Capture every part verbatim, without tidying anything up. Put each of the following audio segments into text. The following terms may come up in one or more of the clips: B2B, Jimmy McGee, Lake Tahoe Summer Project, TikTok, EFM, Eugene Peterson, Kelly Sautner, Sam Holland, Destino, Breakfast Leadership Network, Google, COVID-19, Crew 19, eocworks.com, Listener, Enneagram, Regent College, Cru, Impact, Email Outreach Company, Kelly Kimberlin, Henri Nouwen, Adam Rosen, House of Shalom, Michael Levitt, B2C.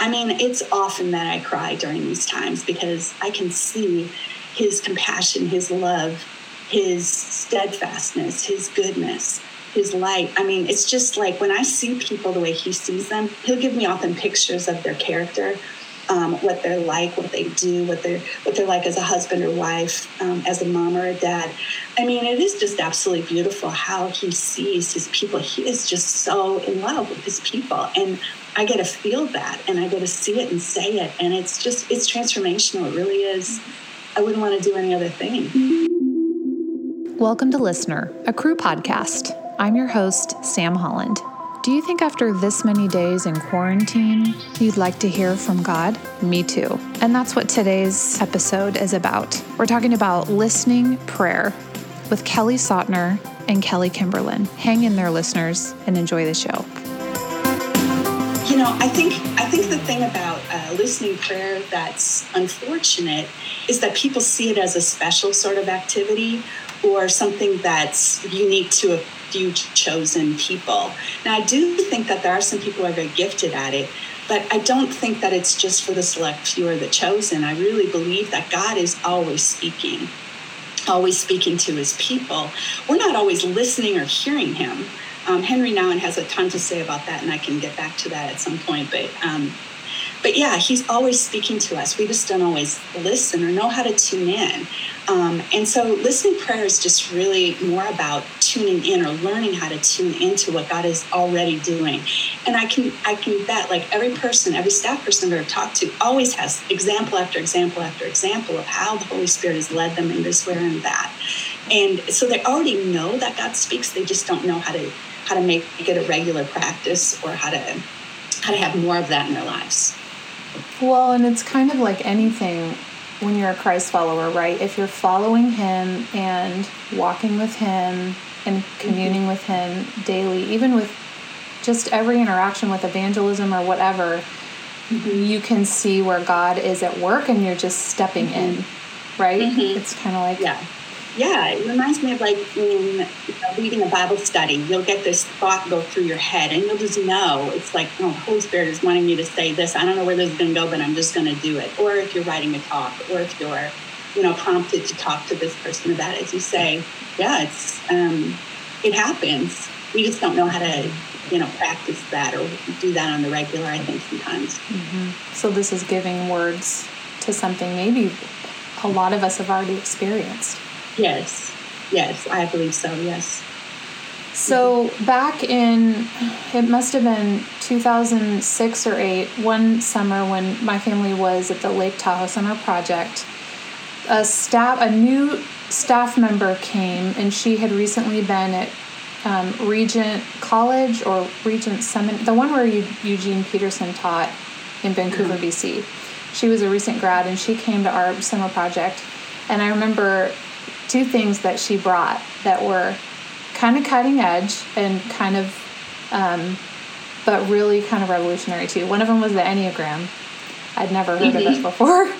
I mean, it's often that I cry during these times because I can see his compassion, his love, his steadfastness, his goodness, his light. I mean, it's just like when I see people the way he sees them, he'll give me often pictures of their character, um, what they're like, what they do, what they're, what they're like as a husband or wife, um, as a mom or a dad. I mean, it is just absolutely beautiful how he sees his people. He is just so in love with his people. And I get to feel that, and I get to see it and say it. And it's just, it's transformational. It really is. I wouldn't want to do any other thing. Welcome to Listener, a Crew podcast. I'm your host, Sam Holland. Do you think after this many days in quarantine, you'd like to hear from God? Me too. And that's what today's episode is about. We're talking about listening prayer with Kelly Sautner and Kelly Kimberlin. Hang in there, listeners, and enjoy the show. You know, I think, I think the thing about uh, listening prayer that's unfortunate is that people see it as a special sort of activity or something that's unique to a few chosen people. Now, I do think that there are some people who are very gifted at it, but I don't think that it's just for the select few or the chosen. I really believe that God is always speaking, always speaking to his people. We're not always listening or hearing him. Um, Henri Nouwen has a ton to say about that, and I can get back to that at some point, but... Um, But yeah, he's always speaking to us. We just don't always listen or know how to tune in. Um, and so listening prayer is just really more about tuning in or learning how to tune into what God is already doing. And I can I can bet like every person, every staff person that I've talked to always has example after example after example of how the Holy Spirit has led them in this, where, and that. And so they already know that God speaks. They just don't know how to how to make it a regular practice or how to how to have more of that in their lives. Well, and it's kind of like anything when you're a Christ follower, right? If you're following him and walking with him and communing mm-hmm. with him daily, even with just every interaction with evangelism or whatever, mm-hmm. you can see where God is at work and you're just stepping mm-hmm. in, right? Mm-hmm. It's kind of like... Yeah. Yeah, it reminds me of like in, you know, reading a Bible study, you'll get this thought go through your head and you'll just know it's like, oh, the Holy Spirit is wanting me to say this. I don't know where this is going to go, but I'm just going to do it. Or if you're writing a talk, or if you're, you know, prompted to talk to this person about it, as you say, yeah, it's um, it happens. We just don't know how to, you know, practice that or do that on the regular, I think, sometimes. Mm-hmm. So this is giving words to something maybe a lot of us have already experienced. Yes. Yes, I believe so. Yes. So back in, it must have been two thousand six or eight, one summer when my family was at the Lake Tahoe Summer Project, a staff, a new staff member came, and she had recently been at um, Regent College or Regent Seminary, the one where Eugene Peterson taught in Vancouver, mm-hmm. B C. She was a recent grad, and she came to our summer project, and I remember two things that she brought that were kind of cutting edge and kind of, um, but really kind of revolutionary too. One of them was the Enneagram. I'd never heard mm-hmm. of it before,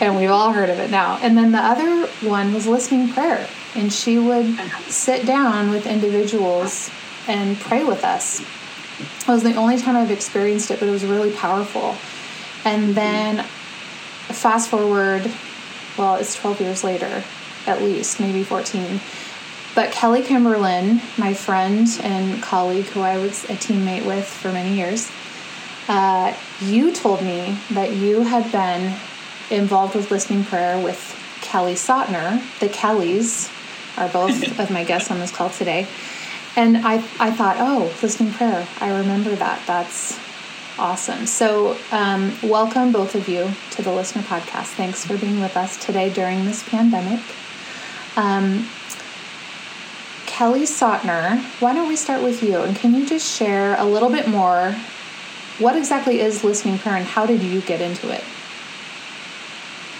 and we've all heard of it now. And then the other one was listening prayer, and she would sit down with individuals and pray with us. It was the only time I've experienced it, but it was really powerful. And then fast forward, well, it's twelve years later, at least, maybe fourteen. But Kelly Kimberlin, my friend and colleague who I was a teammate with for many years, uh, you told me that you had been involved with listening prayer with Kelly Sautner. The Kellys are both of my guests on this call today. And I, I thought, oh, listening prayer. I remember that. That's awesome. So um, welcome, both of you, to the Listener Podcast. Thanks for being with us today during this pandemic. Um, Kelly Sautner, why don't we start with you? And can you just share a little bit more? What exactly is listening prayer, and how did you get into it?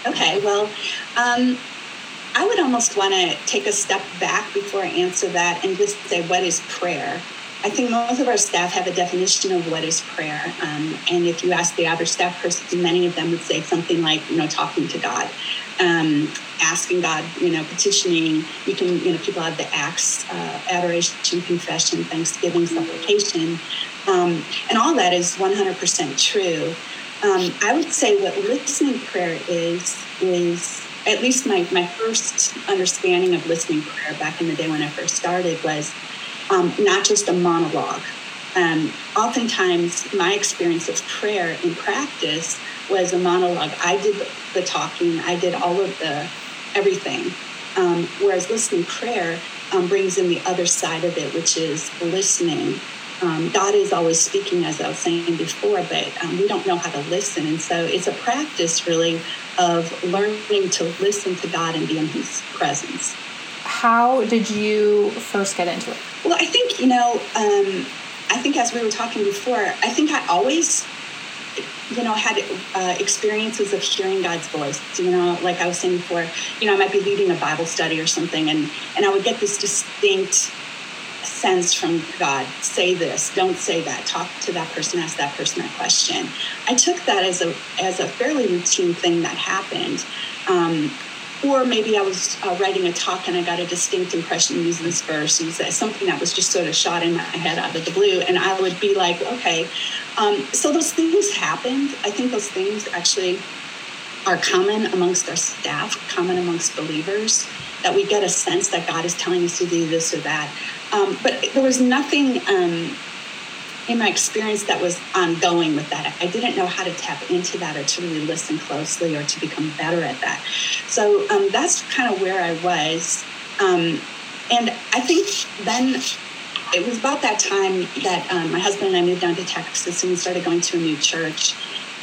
Okay, well, um, I would almost want to take a step back before I answer that and just say, what is prayer? I think most of our staff have a definition of what is prayer. Um, and if you ask the average staff person, many of them would say something like, you know, talking to God, um, asking God, you know, petitioning. You can, you know, people have the acts, uh, adoration, confession, thanksgiving, supplication. Um, and all that is one hundred percent true. Um, I would say what listening prayer is, is at least my, my first understanding of listening prayer back in the day when I first started was um, not just a monologue. Um, oftentimes, my experience of prayer in practice was a monologue. I did the, the talking. I did all of the everything. Um, whereas listening prayer um, brings in the other side of it, which is listening. Um, God is always speaking, as I was saying before, but um, we don't know how to listen. And so it's a practice, really, of learning to listen to God and be in His presence. How did you first get into it? Well, I think, you know, um, I think as we were talking before, I think I always, you know, had uh, experiences of hearing God's voice. You know, like I was saying before, you know, I might be leading a Bible study or something, and, and I would get this distinct sense from God, say this, don't say that, talk to that person, ask that person that question. I took that as a as a fairly routine thing that happened. Um, or maybe I was uh, writing a talk and I got a distinct impression, use this verse, use that, something that was just sort of shot in my head out of the blue. And I would be like, okay. Um, so those things happened. I think those things actually are common amongst our staff, common amongst believers, that we get a sense that God is telling us to do this or that. Um, but there was nothing um, in my experience that was ongoing with that. I didn't know how to tap into that or to really listen closely or to become better at that. So um, that's kind of where I was. Um, and I think then it was about that time that um, my husband and I moved down to Texas and we started going to a new church.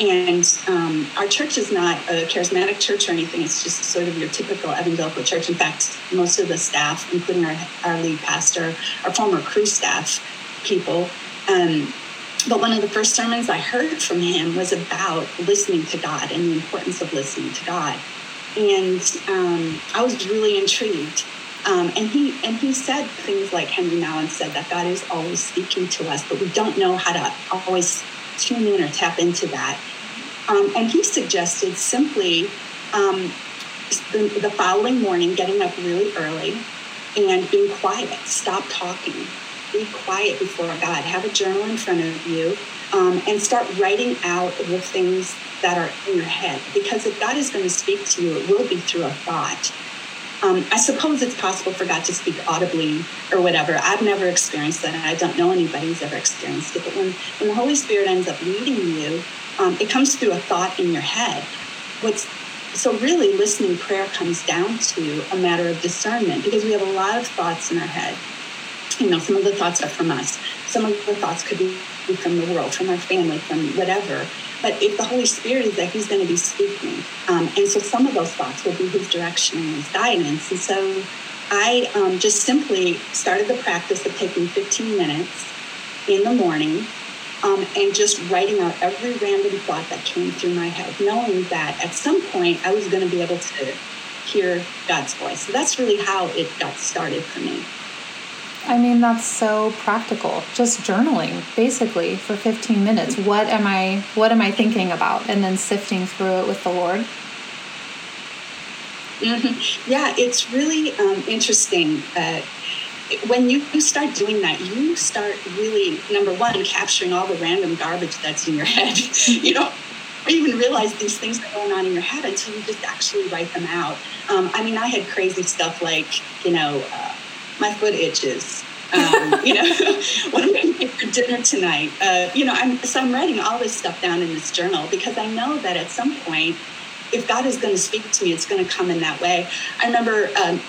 And um, our church is not a charismatic church or anything. It's just sort of your typical evangelical church. In fact, most of the staff, including our, our lead pastor, our former Cru staff people. Um, but one of the first sermons I heard from him was about listening to God and the importance of listening to God. And um, I was really intrigued. Um, and he and he said things like Henri Nouwen said, that God is always speaking to us, but we don't know how to always tune in or tap into that. Um, and he suggested simply um, the, the following morning, getting up really early and being quiet. Stop talking. Be quiet before God. Have a journal in front of you um, and start writing out the things that are in your head. Because if God is going to speak to you, it will be through a thought. Um, I suppose it's possible for God to speak audibly or whatever. I've never experienced that, and I don't know anybody who's ever experienced it. But when, when the Holy Spirit ends up leading you, um, it comes through a thought in your head. What's so really listening prayer comes down to a matter of discernment, because we have a lot of thoughts in our head. You know, some of the thoughts are from us. Some of the thoughts could be from the world, from our family, from whatever. But if the Holy Spirit is there, He's going to be speaking. Um, and so some of those thoughts will be His direction and His guidance. And so I um, just simply started the practice of taking fifteen minutes in the morning um, and just writing out every random thought that came through my head, knowing that at some point I was going to be able to hear God's voice. So that's really how it got started for me. I mean, that's so practical. Just journaling, basically, for fifteen minutes. What am I What am I thinking about? And then sifting through it with the Lord. Mm-hmm. Yeah, it's really um, interesting. Uh, when you, you start doing that, you start really, number one, capturing all the random garbage that's in your head. You don't even realize these things are going on in your head until you just actually write them out. Um, I mean, I had crazy stuff like, you know... Uh, my foot itches, um, you know, what am I going to make for dinner tonight? Uh, you know, I'm, so I'm writing all this stuff down in this journal because I know that at some point, if God is going to speak to me, it's going to come in that way. I remember, um,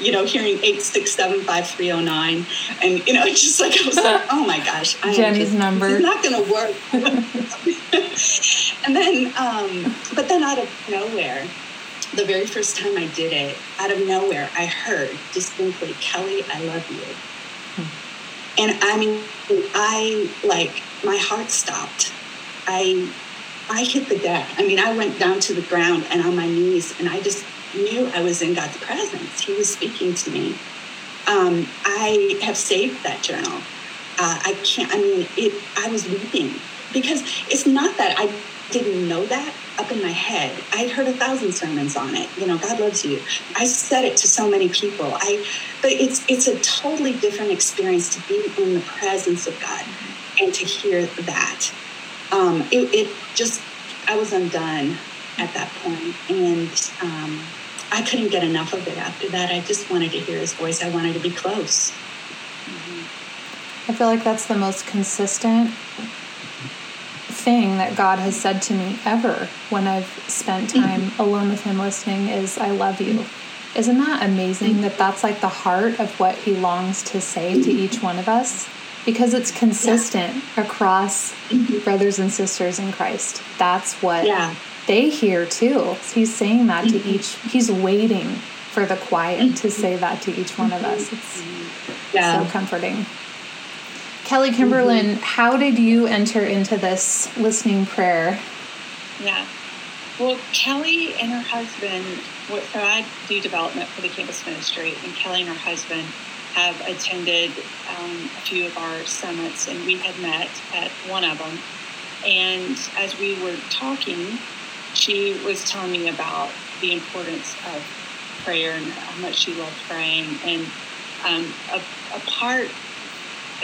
you know, hearing eight six seven five three oh nine, and, you know, it's just like, I was like, oh my gosh. I Jenny's just, number. It's not going to work. And then, um, but then out of nowhere, the very first time I did it, out of nowhere, I heard distinctly, "Kelly, I love you." Hmm. And I mean, I, like, my heart stopped. I I hit the deck. I mean, I went down to the ground and on my knees, and I just knew I was in God's presence. He was speaking to me. Um, I have saved that journal. Uh, I can't, I mean, it. I was weeping because it's not that I didn't know that. Up in my head, I'd heard a thousand sermons on it. You know, God loves you. I said it to so many people. I, but it's it's a totally different experience to be in the presence of God. and to hear that, um, it, it just, I was undone at that point. And um, I couldn't get enough of it after that. I just wanted to hear his voice. I wanted to be close. Mm-hmm. I feel like that's the most consistent thing that God has said to me ever when I've spent time mm-hmm. alone with him listening is, I love you. Isn't that amazing mm-hmm. that that's like the heart of what he longs to say mm-hmm. to each one of us? Because it's consistent yeah. across mm-hmm. brothers and sisters in Christ. That's what yeah. they hear too. He's saying that mm-hmm. to each. He's waiting for the quiet mm-hmm. to say that to each one of us. It's yeah. so comforting. Kelly Kimberlin, mm-hmm. how did you enter into this listening prayer? Yeah. Well, Kelly and her husband, so I do development for the campus ministry, and Kelly and her husband have attended um, a few of our summits, and we had met at one of them. And as we were talking, she was telling me about the importance of prayer and how much she loved praying. And um, a, a part,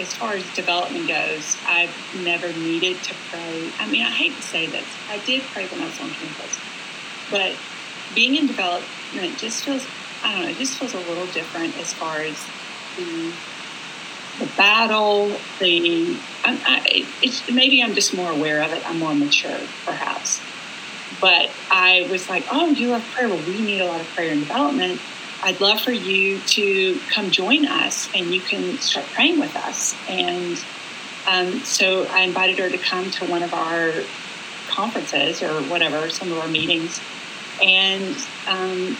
as far as development goes, I've never needed to pray. I mean, I hate to say this. I did pray when I was on campus. But being in development just feels, I don't know, it just feels a little different as far as the, the battle, the, I'm, I, it's, maybe I'm just more aware of it. I'm more mature, perhaps. But I was like, oh, you love prayer. Well, we need a lot of prayer in development. I'd love for you to come join us, and you can start praying with us. And um, so I invited her to come to one of our conferences or whatever, some of our meetings. And um,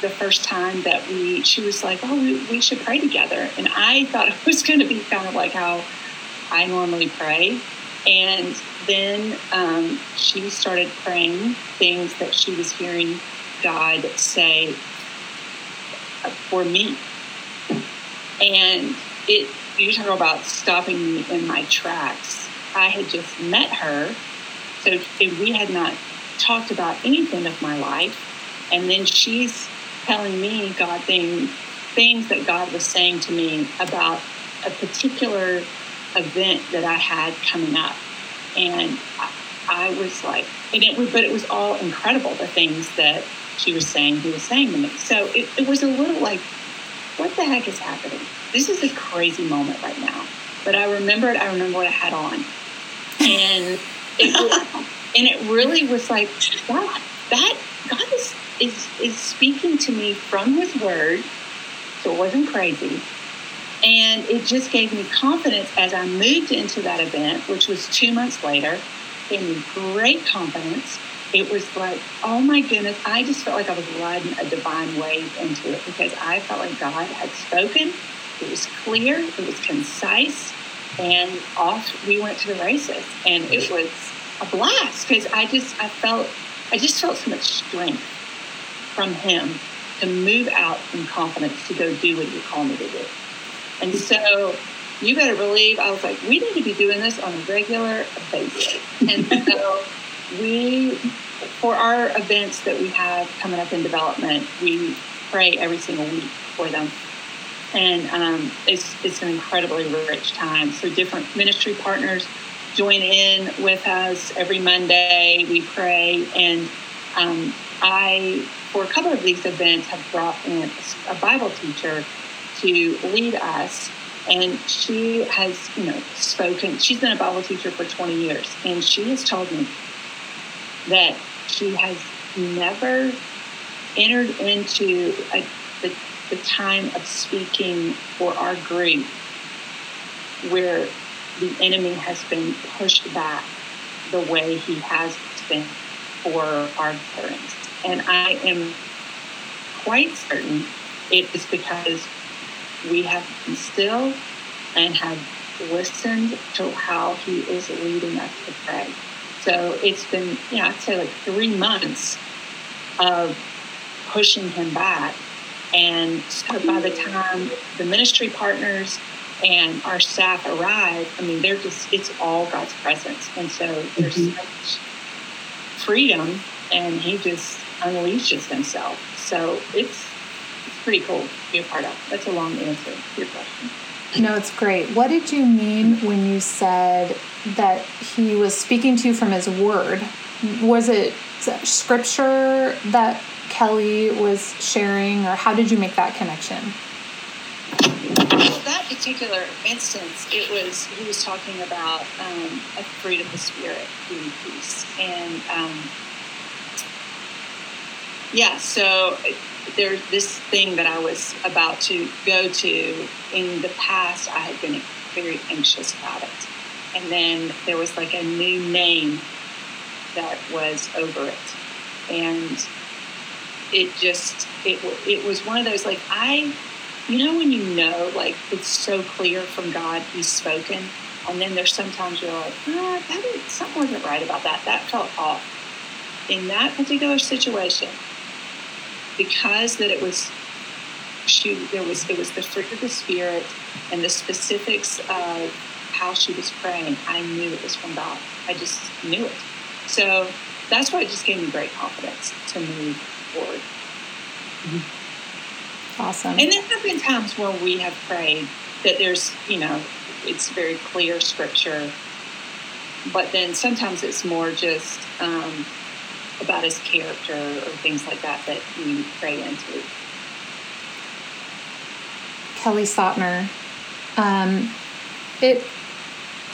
the first time that we, she was like, oh, we, we should pray together. And I thought it was going to be kind of like how I normally pray. And then um, she started praying things that she was hearing God say for me. And it, you talk about stopping me in my tracks. I had just met her, so if we had not talked about anything of my life, and then she's telling me God thing, things that God was saying to me about a particular event that I had coming up. And I, I was like, and it was, but it was all incredible, the things that she was saying, he was saying to me. So it, it was a little like, what the heck is happening? This is a crazy moment right now. But I remembered, I remember what I had on. And it was, and it really was like, God, that, God is, is, is speaking to me from his word. So it wasn't crazy. And it just gave me confidence as I moved into that event, which was two months later. Gave me great confidence. It was like, oh my goodness, I just felt like I was riding a divine wave into it, because I felt like God had spoken. It was clear, it was concise, and off we went to the races. And it was a blast, because I just, I felt, I just felt so much strength from him to move out in confidence to go do what you call me to do. And so you better believe, I was like, we need to be doing this on a regular basis. And so we, for our events that we have coming up in development, we pray every single week for them. And um, it's it's an incredibly rich time. So different ministry partners join in with us every Monday. We pray. And um, I, for a couple of these events, have brought in a Bible teacher to lead us. And she has, you know, spoken. She's been a Bible teacher for twenty years. And she has told me that she has never entered into a, the, the time of speaking for our group where the enemy has been pushed back the way he has been for our veterans. And I am quite certain it is because we have been still and have listened to how he is leading us to pray. So it's been, you know, I'd say like three months of pushing him back. And so by the time the ministry partners and our staff arrive, I mean, they're just, it's all God's presence. And so there's mm-hmm. such freedom, and he just unleashes himself. So it's, it's pretty cool to be a part of. That's a long answer to your question. No, it's great. What did you mean when you said that he was speaking to you from his word? Was it scripture that Kelly was sharing, or how did you make that connection? Well, that particular instance, it was, he was talking about um, a fruit of the Spirit being peace. And um, yeah, so there's this thing that I was about to go to. In the past, I had been very anxious about it. And then there was like a new name that was over it. And it just, it it was one of those, like, I, you know, when you know, like, it's so clear from God, he's spoken. And then there's sometimes you're like, ah, that didn't, something wasn't right about that. That felt off. In that particular situation, because that it was, she, there was, it was the fruit of the Spirit and the specifics of how she was praying, I knew it was from God. I just knew it. So that's why it just gave me great confidence to move forward. Awesome. And there have been times where we have prayed that there's, you know, it's very clear scripture, but then sometimes it's more just um, about his character or things like that that we pray into. Kelly Sautner, um, it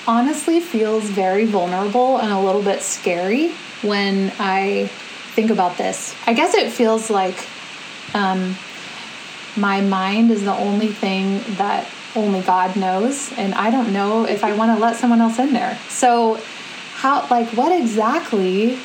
honestly feels very vulnerable and a little bit scary when I think about this. I guess it feels like um, my mind is the only thing that only God knows, and I don't know if I want to let someone else in there. So how, like, what exactly,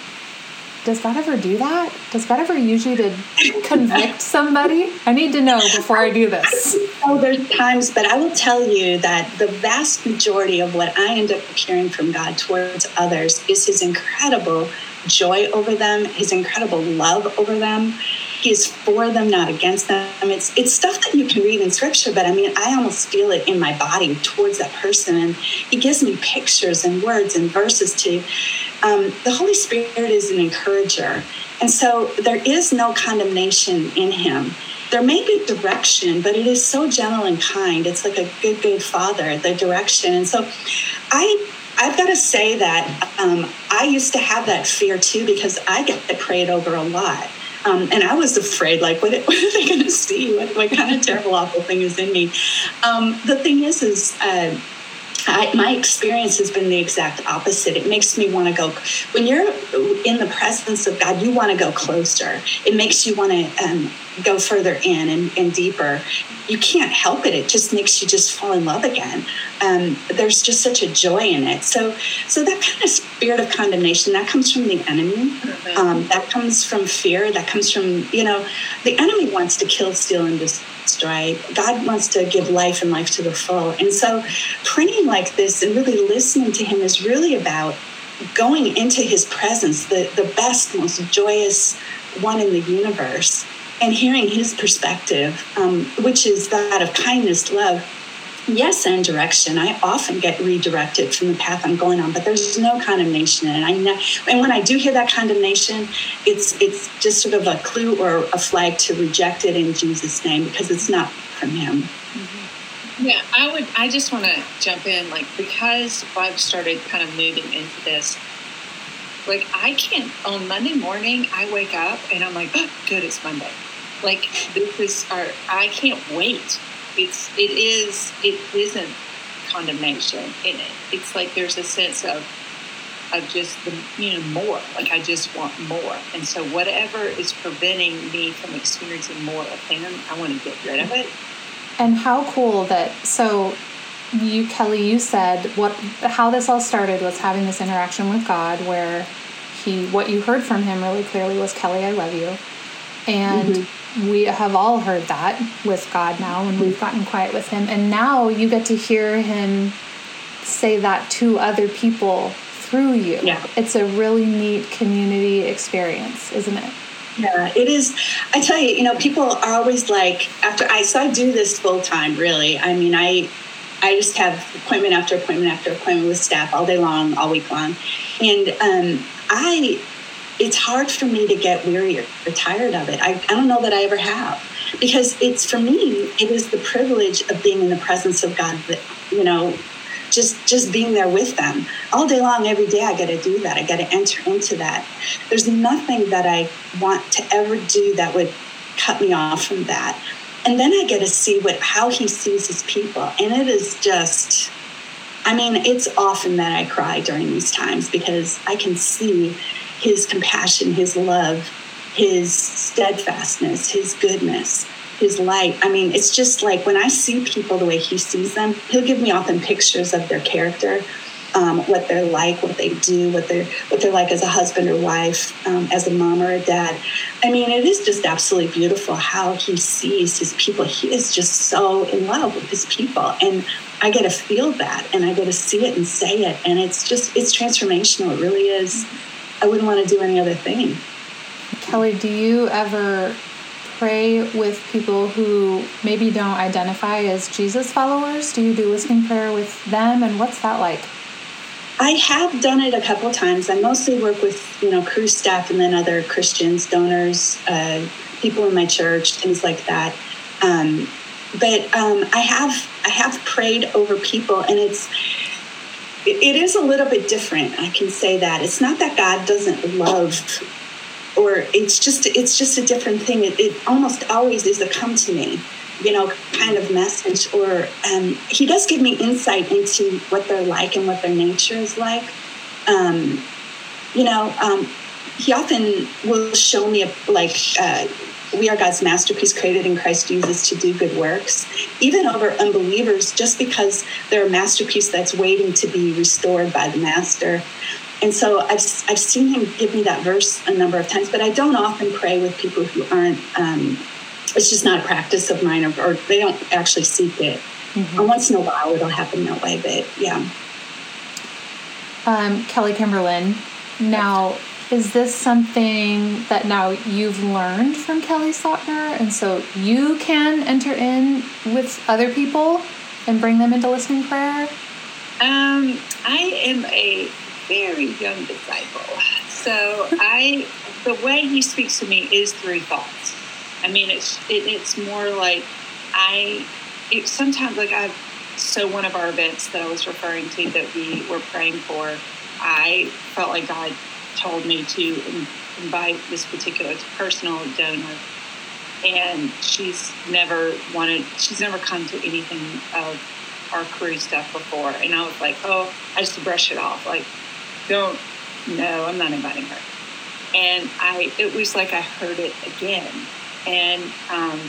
does God ever do that? Does God ever use you to convict somebody? I need to know before I do this. Oh, there's times, but I will tell you that the vast majority of what I end up hearing from God towards others is his incredible joy over them, his incredible love over them. He is for them, not against them. It's it's stuff that you can read in scripture, but I mean, I almost feel it in my body towards that person. And he gives me pictures and words and verses to. Um, the Holy Spirit is an encourager. And so there is no condemnation in him. There may be direction, but it is so gentle and kind. It's like a good, good father, the direction. And so I... I've got to say that um, I used to have that fear, too, because I get to prayed over a lot. Um, and I was afraid, like, what, what are they going to see? What, what kind of terrible, awful thing is in me? Um, the thing is, is uh, I, my experience has been the exact opposite. It makes me want to go. When you're in the presence of God, you want to go closer. It makes you want to um, go further in and, and deeper. You can't help it. It just makes you just fall in love again. Um, there's just such a joy in it. So so that kind of spirit of condemnation, that comes from the enemy. Um, that comes from fear. That comes from, you know, the enemy wants to kill, steal, and destroy. God wants to give life and life to the full. And so praying like this and really listening to him is really about going into his presence, the, the best, most joyous one in the universe, and hearing his perspective, um, which is that of kindness, love, yes, and direction. I often get redirected from the path I'm going on, but there's no condemnation in it. I know, and when I do hear that condemnation, it's it's just sort of a clue or a flag to reject it in Jesus' name, because it's not from him. Mm-hmm. Yeah, I would. I just want to jump in, like, because I've started kind of moving into this. Like, I can't, on Monday morning, I wake up and I'm like, oh, good, it's Monday. Like, this is our, I can't wait. It's, it is, it isn't condemnation in it. It's like there's a sense of, of just, the, you know, more. Like, I just want more. And so whatever is preventing me from experiencing more of him, I want to get rid of it. And how cool that, so... You, Kelly, you said what, how this all started was having this interaction with God where he, what you heard from him really clearly was, Kelly, I love you. And mm-hmm. we have all heard that with God now, and we've gotten quiet with him. And now you get to hear him say that to other people through you. Yeah. It's a really neat community experience, isn't it? Yeah, it is. I tell you, you know, people are always like, after I, so I do this full time, really. I mean, I, I just have appointment after appointment after appointment with staff all day long, all week long. And um, I, it's hard for me to get weary or tired of it. I, I don't know that I ever have. because it's, for me, it is the privilege of being in the presence of God, that, you know, just just being there with them all day long, every day. I got to do that. I got to enter into that. There's nothing that I want to ever do that would cut me off from that. And then I get to see what how he sees his people. And it is just, I mean, it's often that I cry during these times, because I can see his compassion, his love, his steadfastness, his goodness, his light. I mean, it's just like when I see people the way he sees them, he'll give me often pictures of their character, um, what they're like, what they do, what they're, what they're like as a husband or wife, um, as a mom or a dad. I mean, it is just absolutely beautiful how he sees his people. He is just so in love with his people. And I get to feel that, and I get to see it and say it. And it's just, it's transformational. It really is. I wouldn't want to do any other thing. Kelly, do you ever pray with people who maybe don't identify as Jesus followers? Do you do listening prayer with them, and what's that like? I have done it a couple of times. I mostly work with, you know, Crew staff, and then other Christians, donors, uh, people in my church, things like that. Um, but um, I have I have prayed over people, and it's it is a little bit different. I can say that it's not that God doesn't love. Or it's just it's just a different thing. It, it almost always is a come to me, you know, kind of message. Or um, he does give me insight into what they're like and what their nature is like. Um, you know, um, he often will show me, a, like, uh, we are God's masterpiece, created in Christ Jesus to do good works, even over unbelievers, just because they're a masterpiece that's waiting to be restored by the master. And so I've I've seen him give me that verse a number of times, but I don't often pray with people who aren't, um, it's just not a practice of mine, or, or they don't actually seek it. Mm-hmm. And once in a while it'll happen that way, but yeah. Um, Kelly Kimberlin, now is this something that now you've learned from Kelly Sautner, and so you can enter in with other people and bring them into listening prayer? Um, I am a... very young disciple. So I, the way he speaks to me is through thoughts. I mean, it's, it, it's more like I, it, sometimes like I've, so one of our events that I was referring to that we were praying for, I felt like God told me to invite this particular personal donor, and she's never wanted, she's never come to anything of our Crew stuff before. And I was like, oh, I just brush it off. Like, don't, no, I'm not inviting her. And I, it was like I heard it again. And um,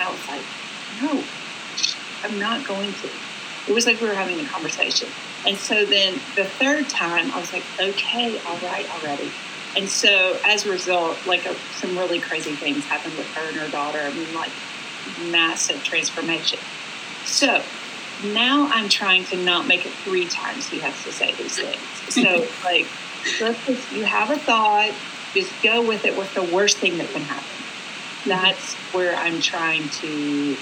I was like, no, I'm not going to. It was like we were having a conversation. And so then the third time, I was like, okay, all right, already. And so as a result, like a, some really crazy things happened with her and her daughter. I mean, like massive transformation. So now I'm trying to not make it three times he has to say these things. So, like, let's just, you have a thought, just go with it with the worst thing that can happen. That's where I'm trying to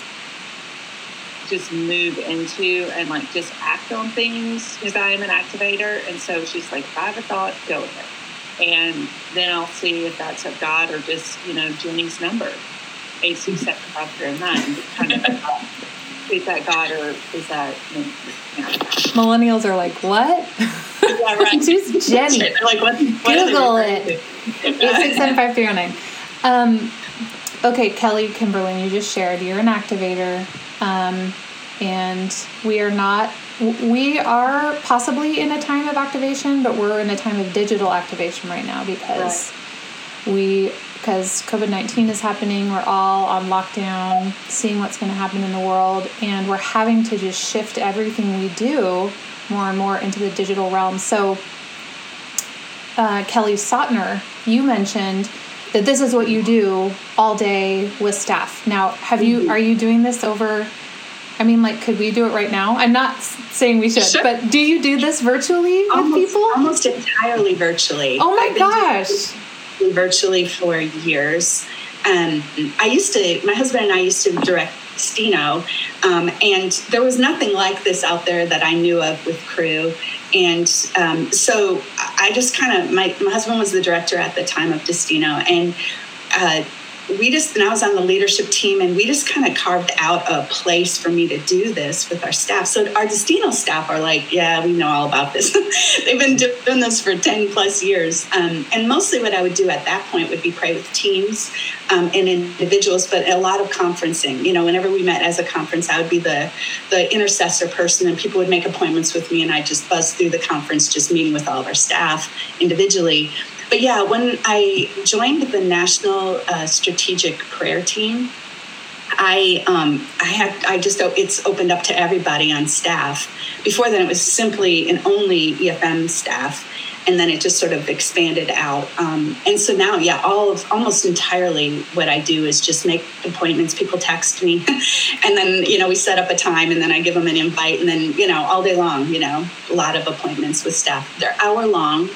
just move into and, like, just act on things, because I am an activator. And so she's like, if I have a thought, go with it. And then I'll see if that's of God or just, you know, Jenny's number, eight six seven five three nine, kind of. Is that God, or is that, you know. Millennials are like, what? Yeah, right. Just Jenny. They're like, what? what Google it. eight six seven five three zero nine. Um, okay, Kelly Kimberlin, you just shared you're an activator, um, and we are not. We are possibly in a time of activation, but we're in a time of digital activation right now because right. we. Because covid nineteen is happening, we're all on lockdown, seeing what's going to happen in the world, and we're having to just shift everything we do more and more into the digital realm. So, uh, Kelly Sautner, you mentioned that this is what you do all day with staff. Now, have you are you doing this over, I mean, like, could we do it right now? I'm not saying we should, sure. But do you do this virtually almost, with people? Almost entirely virtually. Oh, my gosh. Virtually for years. Um, I used to, my husband and I used to direct Destino, um, and there was nothing like this out there that I knew of with Crew. And um, so I just kind of, my, my husband was the director at the time of Destino, and uh, we just, and I was on the leadership team, and we just kind of carved out a place for me to do this with our staff. So our Destino staff are like, yeah, we know all about this. They've been doing this for ten plus years. Um, and mostly what I would do at that point would be pray with teams um, and individuals, but a lot of conferencing. You know, whenever we met as a conference, I would be the, the intercessor person, and people would make appointments with me, and I just buzzed through the conference, just meeting with all of our staff individually. But yeah, when I joined the National uh, Strategic Prayer Team, I um, I had I just it's opened up to everybody on staff. Before then, it was simply and only E F M staff, and then it just sort of expanded out. Um, and so now, yeah, all of almost entirely what I do is just make appointments. People text me, and then you know we set up a time, and then I give them an invite, and then you know all day long, you know, a lot of appointments with staff. They're hour long.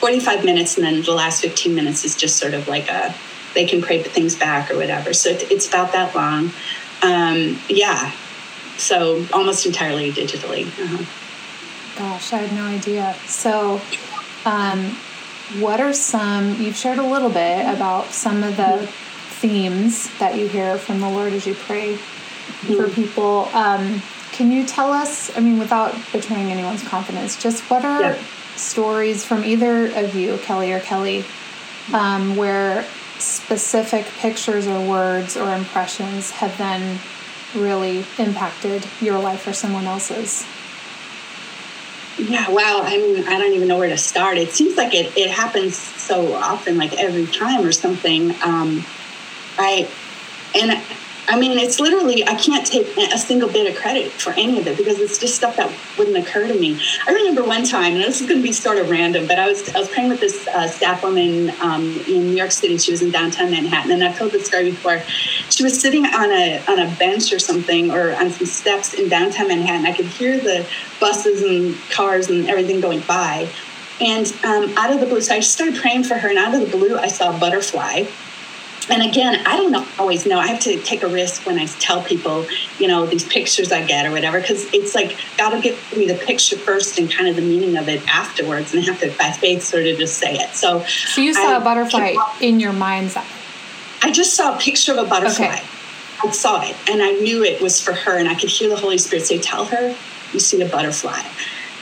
forty-five minutes, and then the last fifteen minutes is just sort of like a, they can pray things back or whatever. So it's about that long. Um, yeah. So almost entirely digitally. Uh-huh. Gosh, I had no idea. So um, what are some, you've shared a little bit about some of the mm-hmm. themes that you hear from the Lord as you pray mm-hmm. for people. Um, can you tell us, I mean, without betraying anyone's confidence, just what are... Yeah. stories from either of you, Kelly or Kelly, um, where specific pictures or words or impressions have then really impacted your life or someone else's? Yeah, wow. I mean, I don't even know where to start. It seems like it, it happens so often, like every time or something. Um, I, and I mean, it's literally, I can't take a single bit of credit for any of it because it's just stuff that wouldn't occur to me. I remember one time, and this is going to be sort of random, but I was I was praying with this uh, staff woman um, in New York City. She was in downtown Manhattan, and I've told this story before. She was sitting on a on a bench or something, or on some steps in downtown Manhattan. I could hear the buses and cars and everything going by. And um, out of the blue, so I just started praying for her, and out of the blue, I saw a butterfly. And again, I don't always know. I have to take a risk when I tell people, you know, these pictures I get or whatever, because it's like, God will give me the picture first and kind of the meaning of it afterwards. And I have to, by faith, sort of just say it. So, so you saw I, a butterfly in your mind's eye? I just saw a picture of a butterfly. Okay. I saw it, and I knew it was for her. And I could hear the Holy Spirit say, tell her you see a butterfly.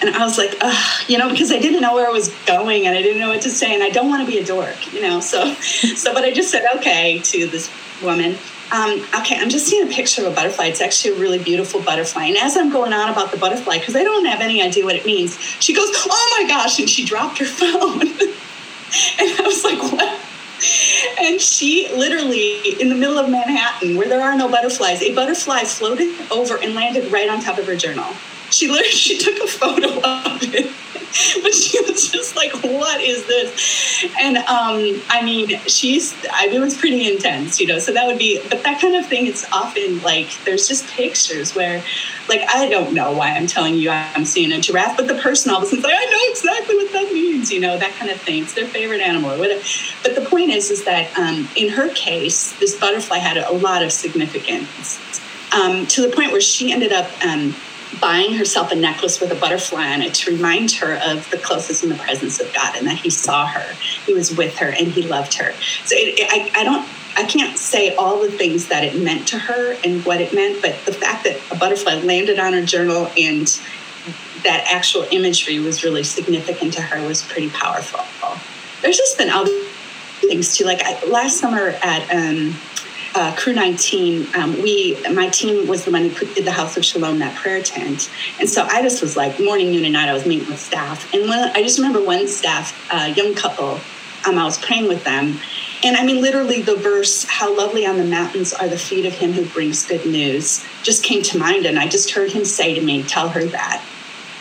And I was like, ugh, you know, because I didn't know where I was going, and I didn't know what to say, and I don't want to be a dork, you know. So, so, but I just said okay to this woman. Um, okay, I'm just seeing a picture of a butterfly. It's actually a really beautiful butterfly. And as I'm going on about the butterfly, because I don't have any idea what it means, she goes, "Oh my gosh!" And she dropped her phone, and I was like, what? And she literally, in the middle of Manhattan, where there are no butterflies, a butterfly floated over and landed right on top of her journal. She literally, she took a photo of it, but she was just like, what is this? And, um, I mean, she's, I mean, it was pretty intense, you know, so that would be, but that kind of thing, it's often like, there's just pictures where, like, I don't know why I'm telling you I'm seeing a giraffe, but the person all of a sudden's like, I know exactly what that means, you know, that kind of thing. It's their favorite animal or whatever. But the point is, is that um, in her case, this butterfly had a lot of significance um, to the point where she ended up, um, buying herself a necklace with a butterfly on it to remind her of the closeness and the presence of God, and that he saw her, he was with her, and he loved her. So it, it, I, I don't, I can't say all the things that it meant to her and what it meant, but the fact that a butterfly landed on her journal and that actual imagery was really significant to her was pretty powerful. There's just been other things too. Like I, last summer at, um, Uh, Crew nineteen, um, we, my team was the one who did the House of Shalom, that prayer tent. And so I just was like, morning, noon, and night, I was meeting with staff. And when, I just remember one staff, uh, young couple, um, I was praying with them. And I mean, literally the verse, how lovely on the mountains are the feet of him who brings good news, just came to mind. And I just heard him say to me, tell her that.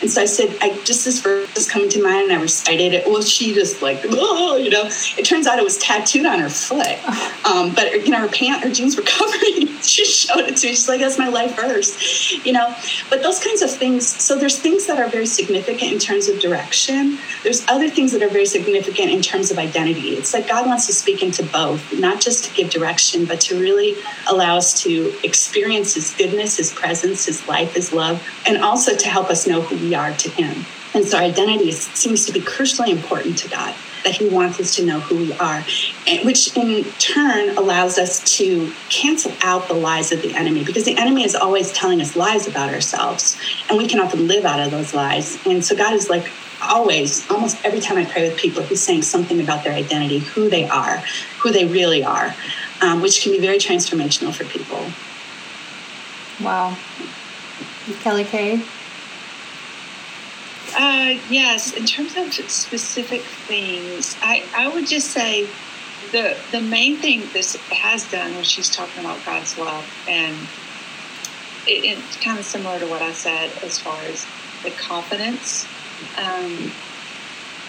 And so I said, I just, this verse is coming to mind, and I recited it. Well, she just like, oh, you know, it turns out it was tattooed on her foot. Um, but, you know, her pant, her jeans were covered. She showed it to me. She's like, that's my life verse, you know. But those kinds of things. So there's things that are very significant in terms of direction. There's other things that are very significant in terms of identity. It's like God wants to speak into both, not just to give direction, but to really allow us to experience his goodness, his presence, his life, his love, and also to help us know who we are to him. And so identity seems to be crucially important to God. that he wants us to know who we are, which in turn allows us to cancel out the lies of the enemy, because the enemy is always telling us lies about ourselves, and we can often live out of those lies. And so God is like, always, almost every time I pray with people, he's saying something about their identity, who they are, who they really are, um, which can be very transformational for people. Wow. Kelly Kay? Uh, yes, in terms of specific things, I, I would just say the the main thing this has done when she's talking about God's love, and it, it's kind of similar to what I said as far as the confidence. Um,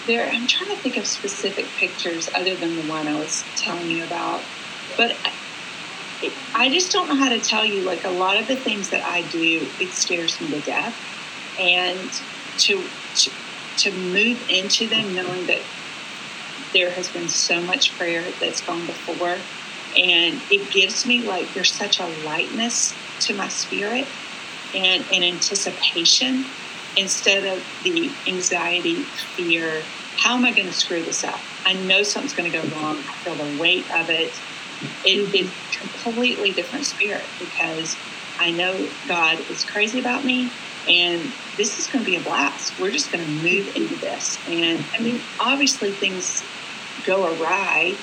there, I'm trying to think of specific pictures other than the one I was telling you about, but I, I just don't know how to tell you. Like, a lot of the things that I do, it scares me to death, and to to, to move into them knowing that there has been so much prayer that's gone before, and it gives me, like, there's such a lightness to my spirit and an anticipation, instead of the anxiety, fear, how am I going to screw this up? I know something's going to go wrong. I feel the weight of it. It is a completely different spirit, because I know God is crazy about me, and this is going to be a blast. We're just going to move into this. And, I mean, obviously things go awry,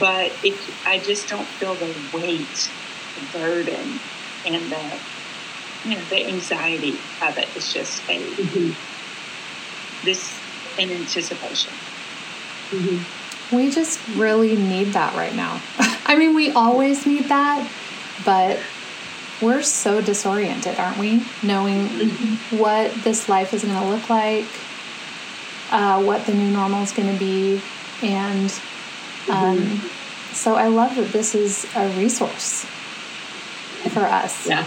but it, I just don't feel the weight, the burden, and the You know, the anxiety of it is just a mm-hmm. this an anticipation. Mm-hmm. We just really need that right now. I mean, we always need that, but we're so disoriented, aren't we? Knowing mm-hmm. what this life is going to look like, uh, what the new normal is going to be, and um, mm-hmm. so I love that this is a resource for us. Yeah.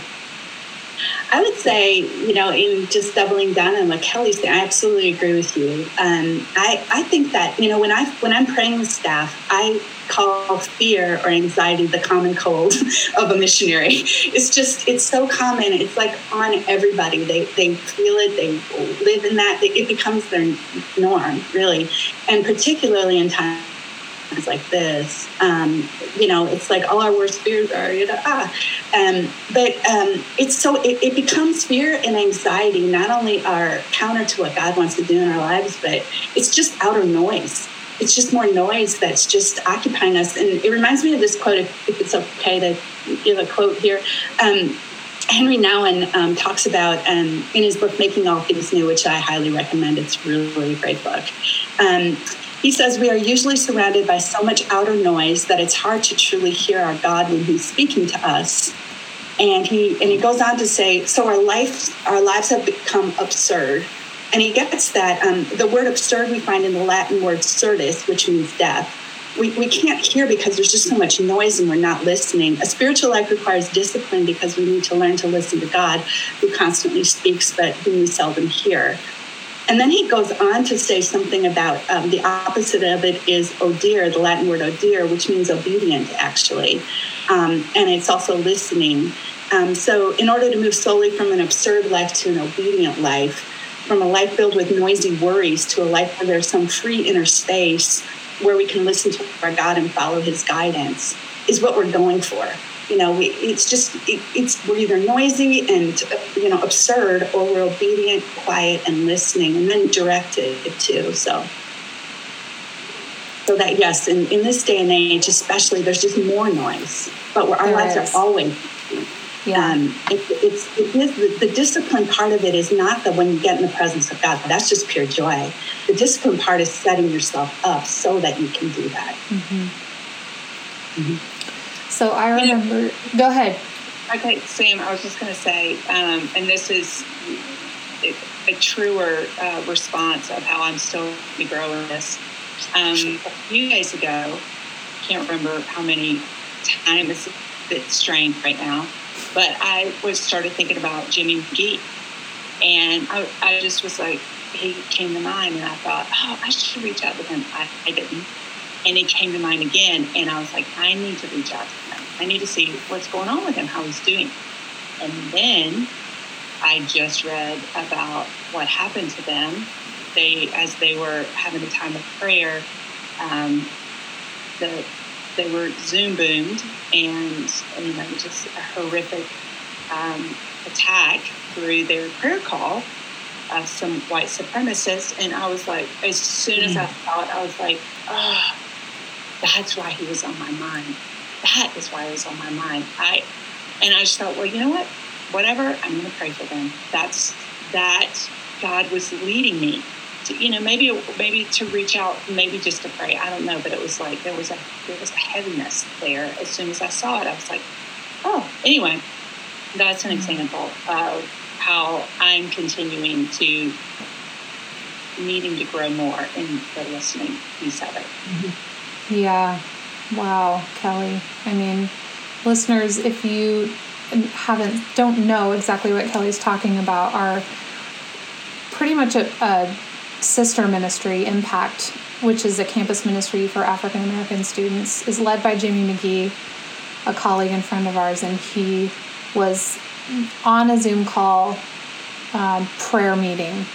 I would say, you know, in just doubling down on what Kelly said, I absolutely agree with you. Um, I, I think that, you know, when, I, when I'm praying with staff, I call fear or anxiety the common cold of a missionary. It's just, it's so common. It's like on everybody. They they feel it. They live in that. It becomes their norm, really. And particularly in times like this, um, you know, it's like all our worst fears are, you know, ah. Um, but um, it's so, it, it becomes fear and anxiety, not only are counter to what God wants to do in our lives, but it's just outer noise. It's just more noise that's just occupying us. And it reminds me of this quote, if, if it's okay to give a quote here. Um, Henri Nouwen um, talks about, um, in his book, Making All Things New, which I highly recommend. It's a really, really great book. Um, He says, we are usually surrounded by so much outer noise that it's hard to truly hear our God when he's speaking to us. And he and he goes on to say, so our life, our lives have become absurd. And he gets that um, the word absurd we find in the Latin word surdis, which means death. We, we can't hear because there's just so much noise and we're not listening. A spiritual life requires discipline because we need to learn to listen to God, who constantly speaks but whom we seldom hear. And then he goes on to say something about um, the opposite of it is odere, the Latin word odere, which means obedient, actually. Um, and it's also listening. Um, so in order to move solely from an absurd life to an obedient life, from a life filled with noisy worries to a life where there's some free inner space where we can listen to our God and follow his guidance, is what we're going for. You know, we, it's just, it, it's, we're either noisy and, you know, absurd, or we're obedient, quiet, and listening, and then directed too. So, so that, yes, in, in this day and age, especially, there's just more noise, but our there lives is. Are always, yeah. um, it, it's, it is, the, the discipline part of it is not that when you get in the presence of God, that's just pure joy. The discipline part is setting yourself up so that you can do that. Mm-hmm. Mm-hmm. So I remember, you know, go ahead. Okay, Sam, I was just going to say, um, and this is a truer uh, response of how I'm still growing this. Um, a few days ago, can't remember how many times, it's a bit strained right now, but I was started thinking about Jimmy McGee. And I, I just was like, he came to mind, and I thought, oh, I should reach out to him. I, I didn't. And it came to mind again, and I was like, I need to reach out to him. I need to see what's going on with him, how he's doing. And then I just read about what happened to them. They, as they were having a time of prayer, um, the, they were Zoom boomed, and you know, just a horrific um, attack through their prayer call of some white supremacists. And I was like, as soon as I saw it, I was like, oh, that's why he was on my mind. That is why he was on my mind. I and I just thought, well, you know what? Whatever, I'm going to pray for them. That's that. God was leading me to, you know, maybe maybe to reach out, maybe just to pray. I don't know, but it was like there was a there was a heaviness there. As soon as I saw it, I was like, oh. Anyway, that's an example of how I'm continuing to needing to grow more in the listening piece of it. Mm-hmm. Yeah. Wow, Kelly. I mean, listeners, if you haven't, don't know exactly what Kelly's talking about, are pretty much a, a sister ministry, Impact, which is a campus ministry for African American students, is led by Jimmy McGee, a colleague and friend of ours, and he was on a Zoom call um, prayer meeting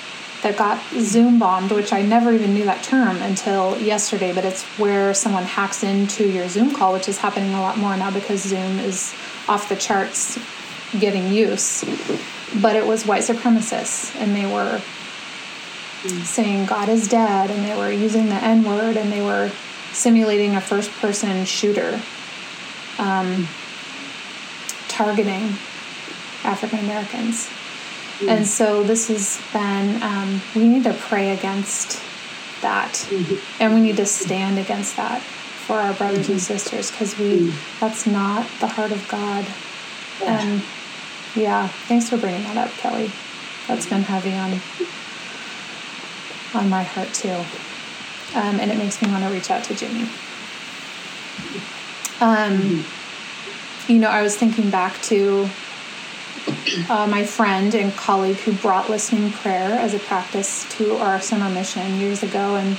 that got Zoom bombed, which I never even knew that term until yesterday, but it's where someone hacks into your Zoom call, which is happening a lot more now because Zoom is off the charts getting use. But it was white supremacists, and they were mm. saying God is dead, and they were using the N-word, and they were simulating a first-person shooter um, targeting African Americans. Mm. And so this has been, um, we need to pray against that, mm-hmm. and we need to stand against that for our brothers mm-hmm. and sisters, because we mm. that's not the heart of God. Yeah. And yeah, thanks for bringing that up, Kelly. That's been heavy on on my heart, too. Um, and it makes me want to reach out to Jimmy. Um, you know, I was thinking back to uh, my friend and colleague who brought listening prayer as a practice to our summer mission years ago. And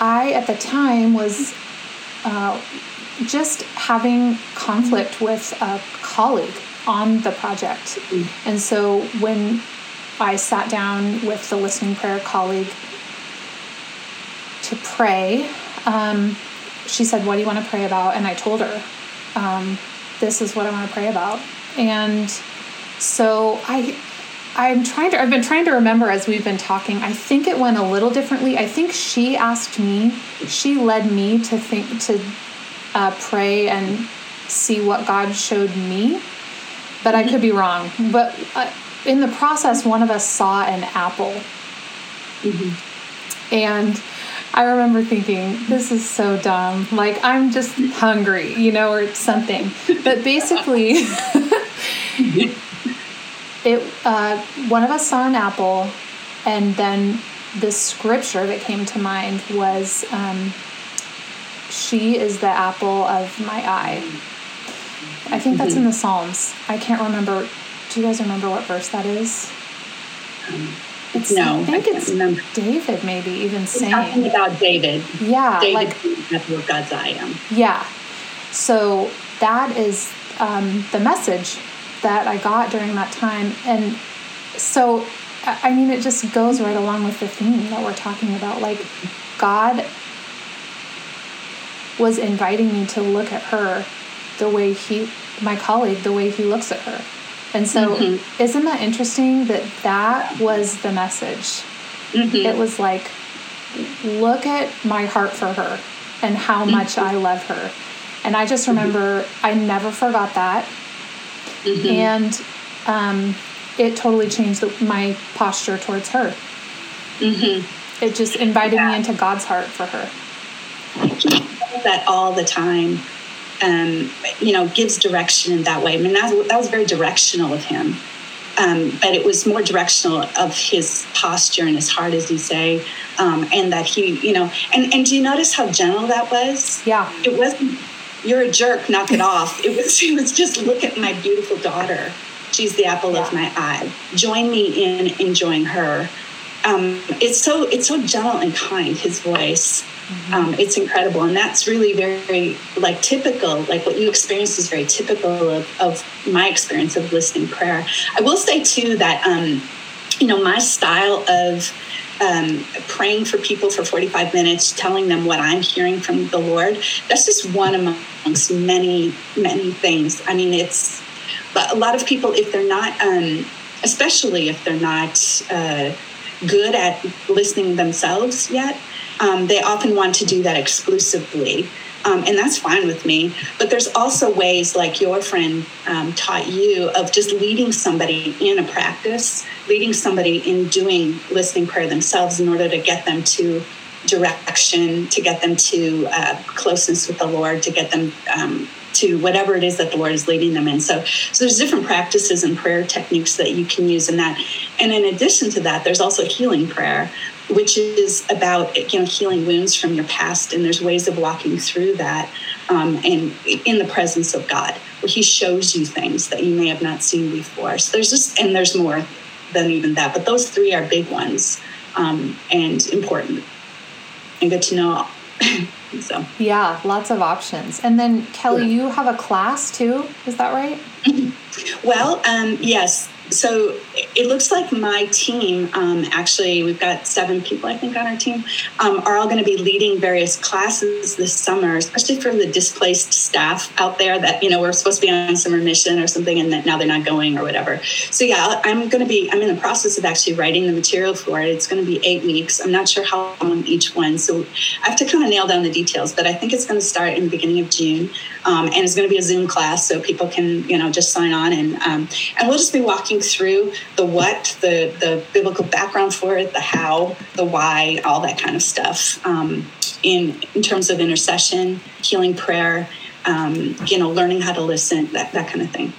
I, at the time, was uh, just having conflict with a colleague on the project. And so when I sat down with the listening prayer colleague to pray, um, she said, what do you want to pray about? And I told her, um, this is what I want to pray about. And so I, I'm trying to, I've been trying to remember as we've been talking, I think it went a little differently. I think she asked me, she led me to think, to uh, pray and see what God showed me. But I could be wrong. But uh, in the process, one of us saw an apple. Mm-hmm. And I remember thinking, this is so dumb. Like, I'm just hungry, you know, or something. But basically, it uh, one of us saw an apple. And then the scripture that came to mind was, um, she is the apple of my eye. I think that's mm-hmm. in the Psalms. I can't remember. Do you guys remember what verse that is? It's, no, I think I it's remember. David, maybe even it's saying talking about David. Yeah, David, like that's where God's eye am. Yeah. So that is um, the message that I got during that time, and so I mean, it just goes right along with the theme that we're talking about. Like, God was inviting me to look at her the way he, my colleague, the way he looks at her. And so mm-hmm. isn't that interesting that that was the message? Mm-hmm. It was like, look at my heart for her and how mm-hmm. much I love her. And I just remember, mm-hmm. I never forgot that. Mm-hmm. And um, it totally changed the, my posture towards her. Mm-hmm. It just invited yeah. me into God's heart for her. I do that all the time. Um, you know, gives direction in that way. I mean, that, that was very directional of him. Um, but it was more directional of his posture and his heart, as you say. Um, and that he, you know, and, and do you notice how gentle that was? Yeah. It wasn't, you're a jerk, knock it off. It was, it was just, look at my beautiful daughter. She's the apple yeah. of my eye. Join me in enjoying her. Um, it's so, it's so gentle and kind, his voice. Mm-hmm. Um, it's incredible. And that's really very, very, like, typical, like what you experienced is very typical of, of my experience of listening prayer. I will say, too, that, um, you know, my style of um, praying for people for forty-five minutes, telling them what I'm hearing from the Lord. That's just one amongst many, many things. I mean, it's a lot of people, if they're not, um, especially if they're not uh, good at listening themselves yet, um, they often want to do that exclusively. Um, and that's fine with me. But there's also ways, like your friend um, taught you, of just leading somebody in a practice, leading somebody in doing listening prayer themselves in order to get them to direction, to get them to uh, closeness with the Lord, to get them um, to whatever it is that the Lord is leading them in. So, so there's different practices and prayer techniques that you can use in that. And in addition to that, there's also healing prayer, which is about, you know, healing wounds from your past. And there's ways of walking through that um, and in the presence of God, where he shows you things that you may have not seen before. So there's just, and there's more than even that, but those three are big ones um, and important and good to know all. So yeah, lots of options. And then Kelly, yeah. you have a class too, is that right? Well, um, yes. So it looks like my team, um, actually, we've got seven people, I think, on our team, um, are all going to be leading various classes this summer, especially for the displaced staff out there that, you know, we're supposed to be on summer mission or something, and that now they're not going or whatever. So, yeah, I'm going to be, I'm in the process of actually writing the material for it. It's going to be eight weeks. I'm not sure how long each one. So I have to kind of nail down the details, but I think it's going to start in the beginning of June. Um, and it's going to be a Zoom class, so people can, you know, just sign on. And um, and we'll just be walking through the what, the the biblical background for it, the how, the why, all that kind of stuff um, in in terms of intercession, healing prayer, um, you know, learning how to listen, that, that kind of thing.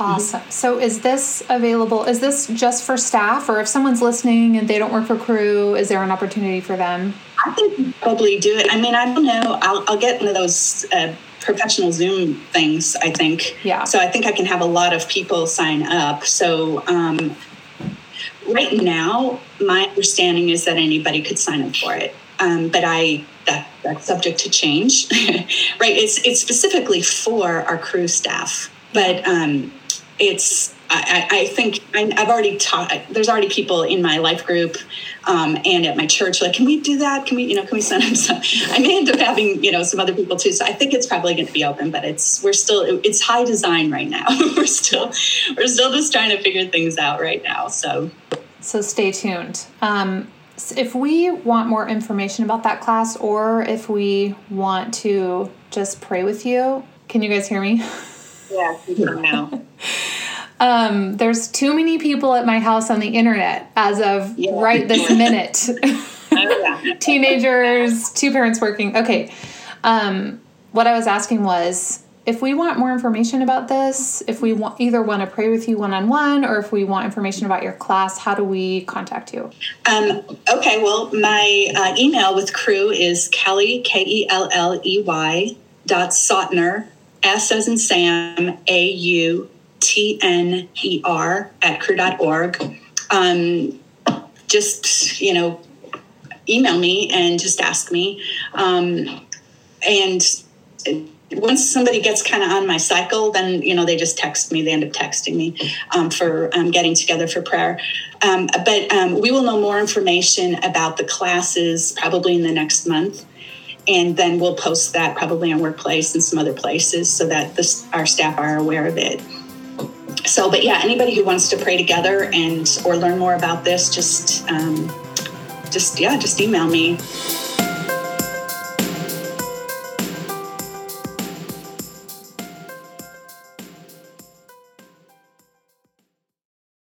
Awesome. Mm-hmm. So is this available? Is this just for staff, or if someone's listening and they don't work for Crew, is there an opportunity for them? I think probably do it. I mean, I don't know. I'll, I'll get one of those uh, professional Zoom things, I think. Yeah. So I think I can have a lot of people sign up. So um, right now, my understanding is that anybody could sign up for it. Um, but I that that's subject to change, right? It's it's specifically for our Crew staff, but um, it's. I, I think I've already taught, there's already people in my life group um, and at my church, like, can we do that? Can we, you know, can we send them some? I may end up having, you know, some other people too. So I think it's probably going to be open, but it's, we're still, it's high design right now. we're still, we're still just trying to figure things out right now. So, so stay tuned. Um, if we want more information about that class, or if we want to just pray with you, can you guys hear me? Yeah, you can now. Um, there's too many people at my house on the internet as of yeah. right this minute. Oh, yeah. Teenagers, two parents working. Okay. Um, what I was asking was, if we want more information about this, if we want, either want to pray with you one-on-one, or if we want information about your class, how do we contact you? Um, okay. Well, my uh, email with Crew is Kelly, K E L L E Y dot Sautner, S as in Sam, A U T N E R at crew dot org. Um, just, you know, email me and just ask me. Um, and once somebody gets kind of on my cycle, then, you know, they just text me. They end up texting me um, for um, getting together for prayer. Um, but um, we will know more information about the classes probably in the next month. And then we'll post that probably on Workplace and some other places so that this, our staff are aware of it. So, but yeah, anybody who wants to pray together and or learn more about this, just, um, just yeah, just email me.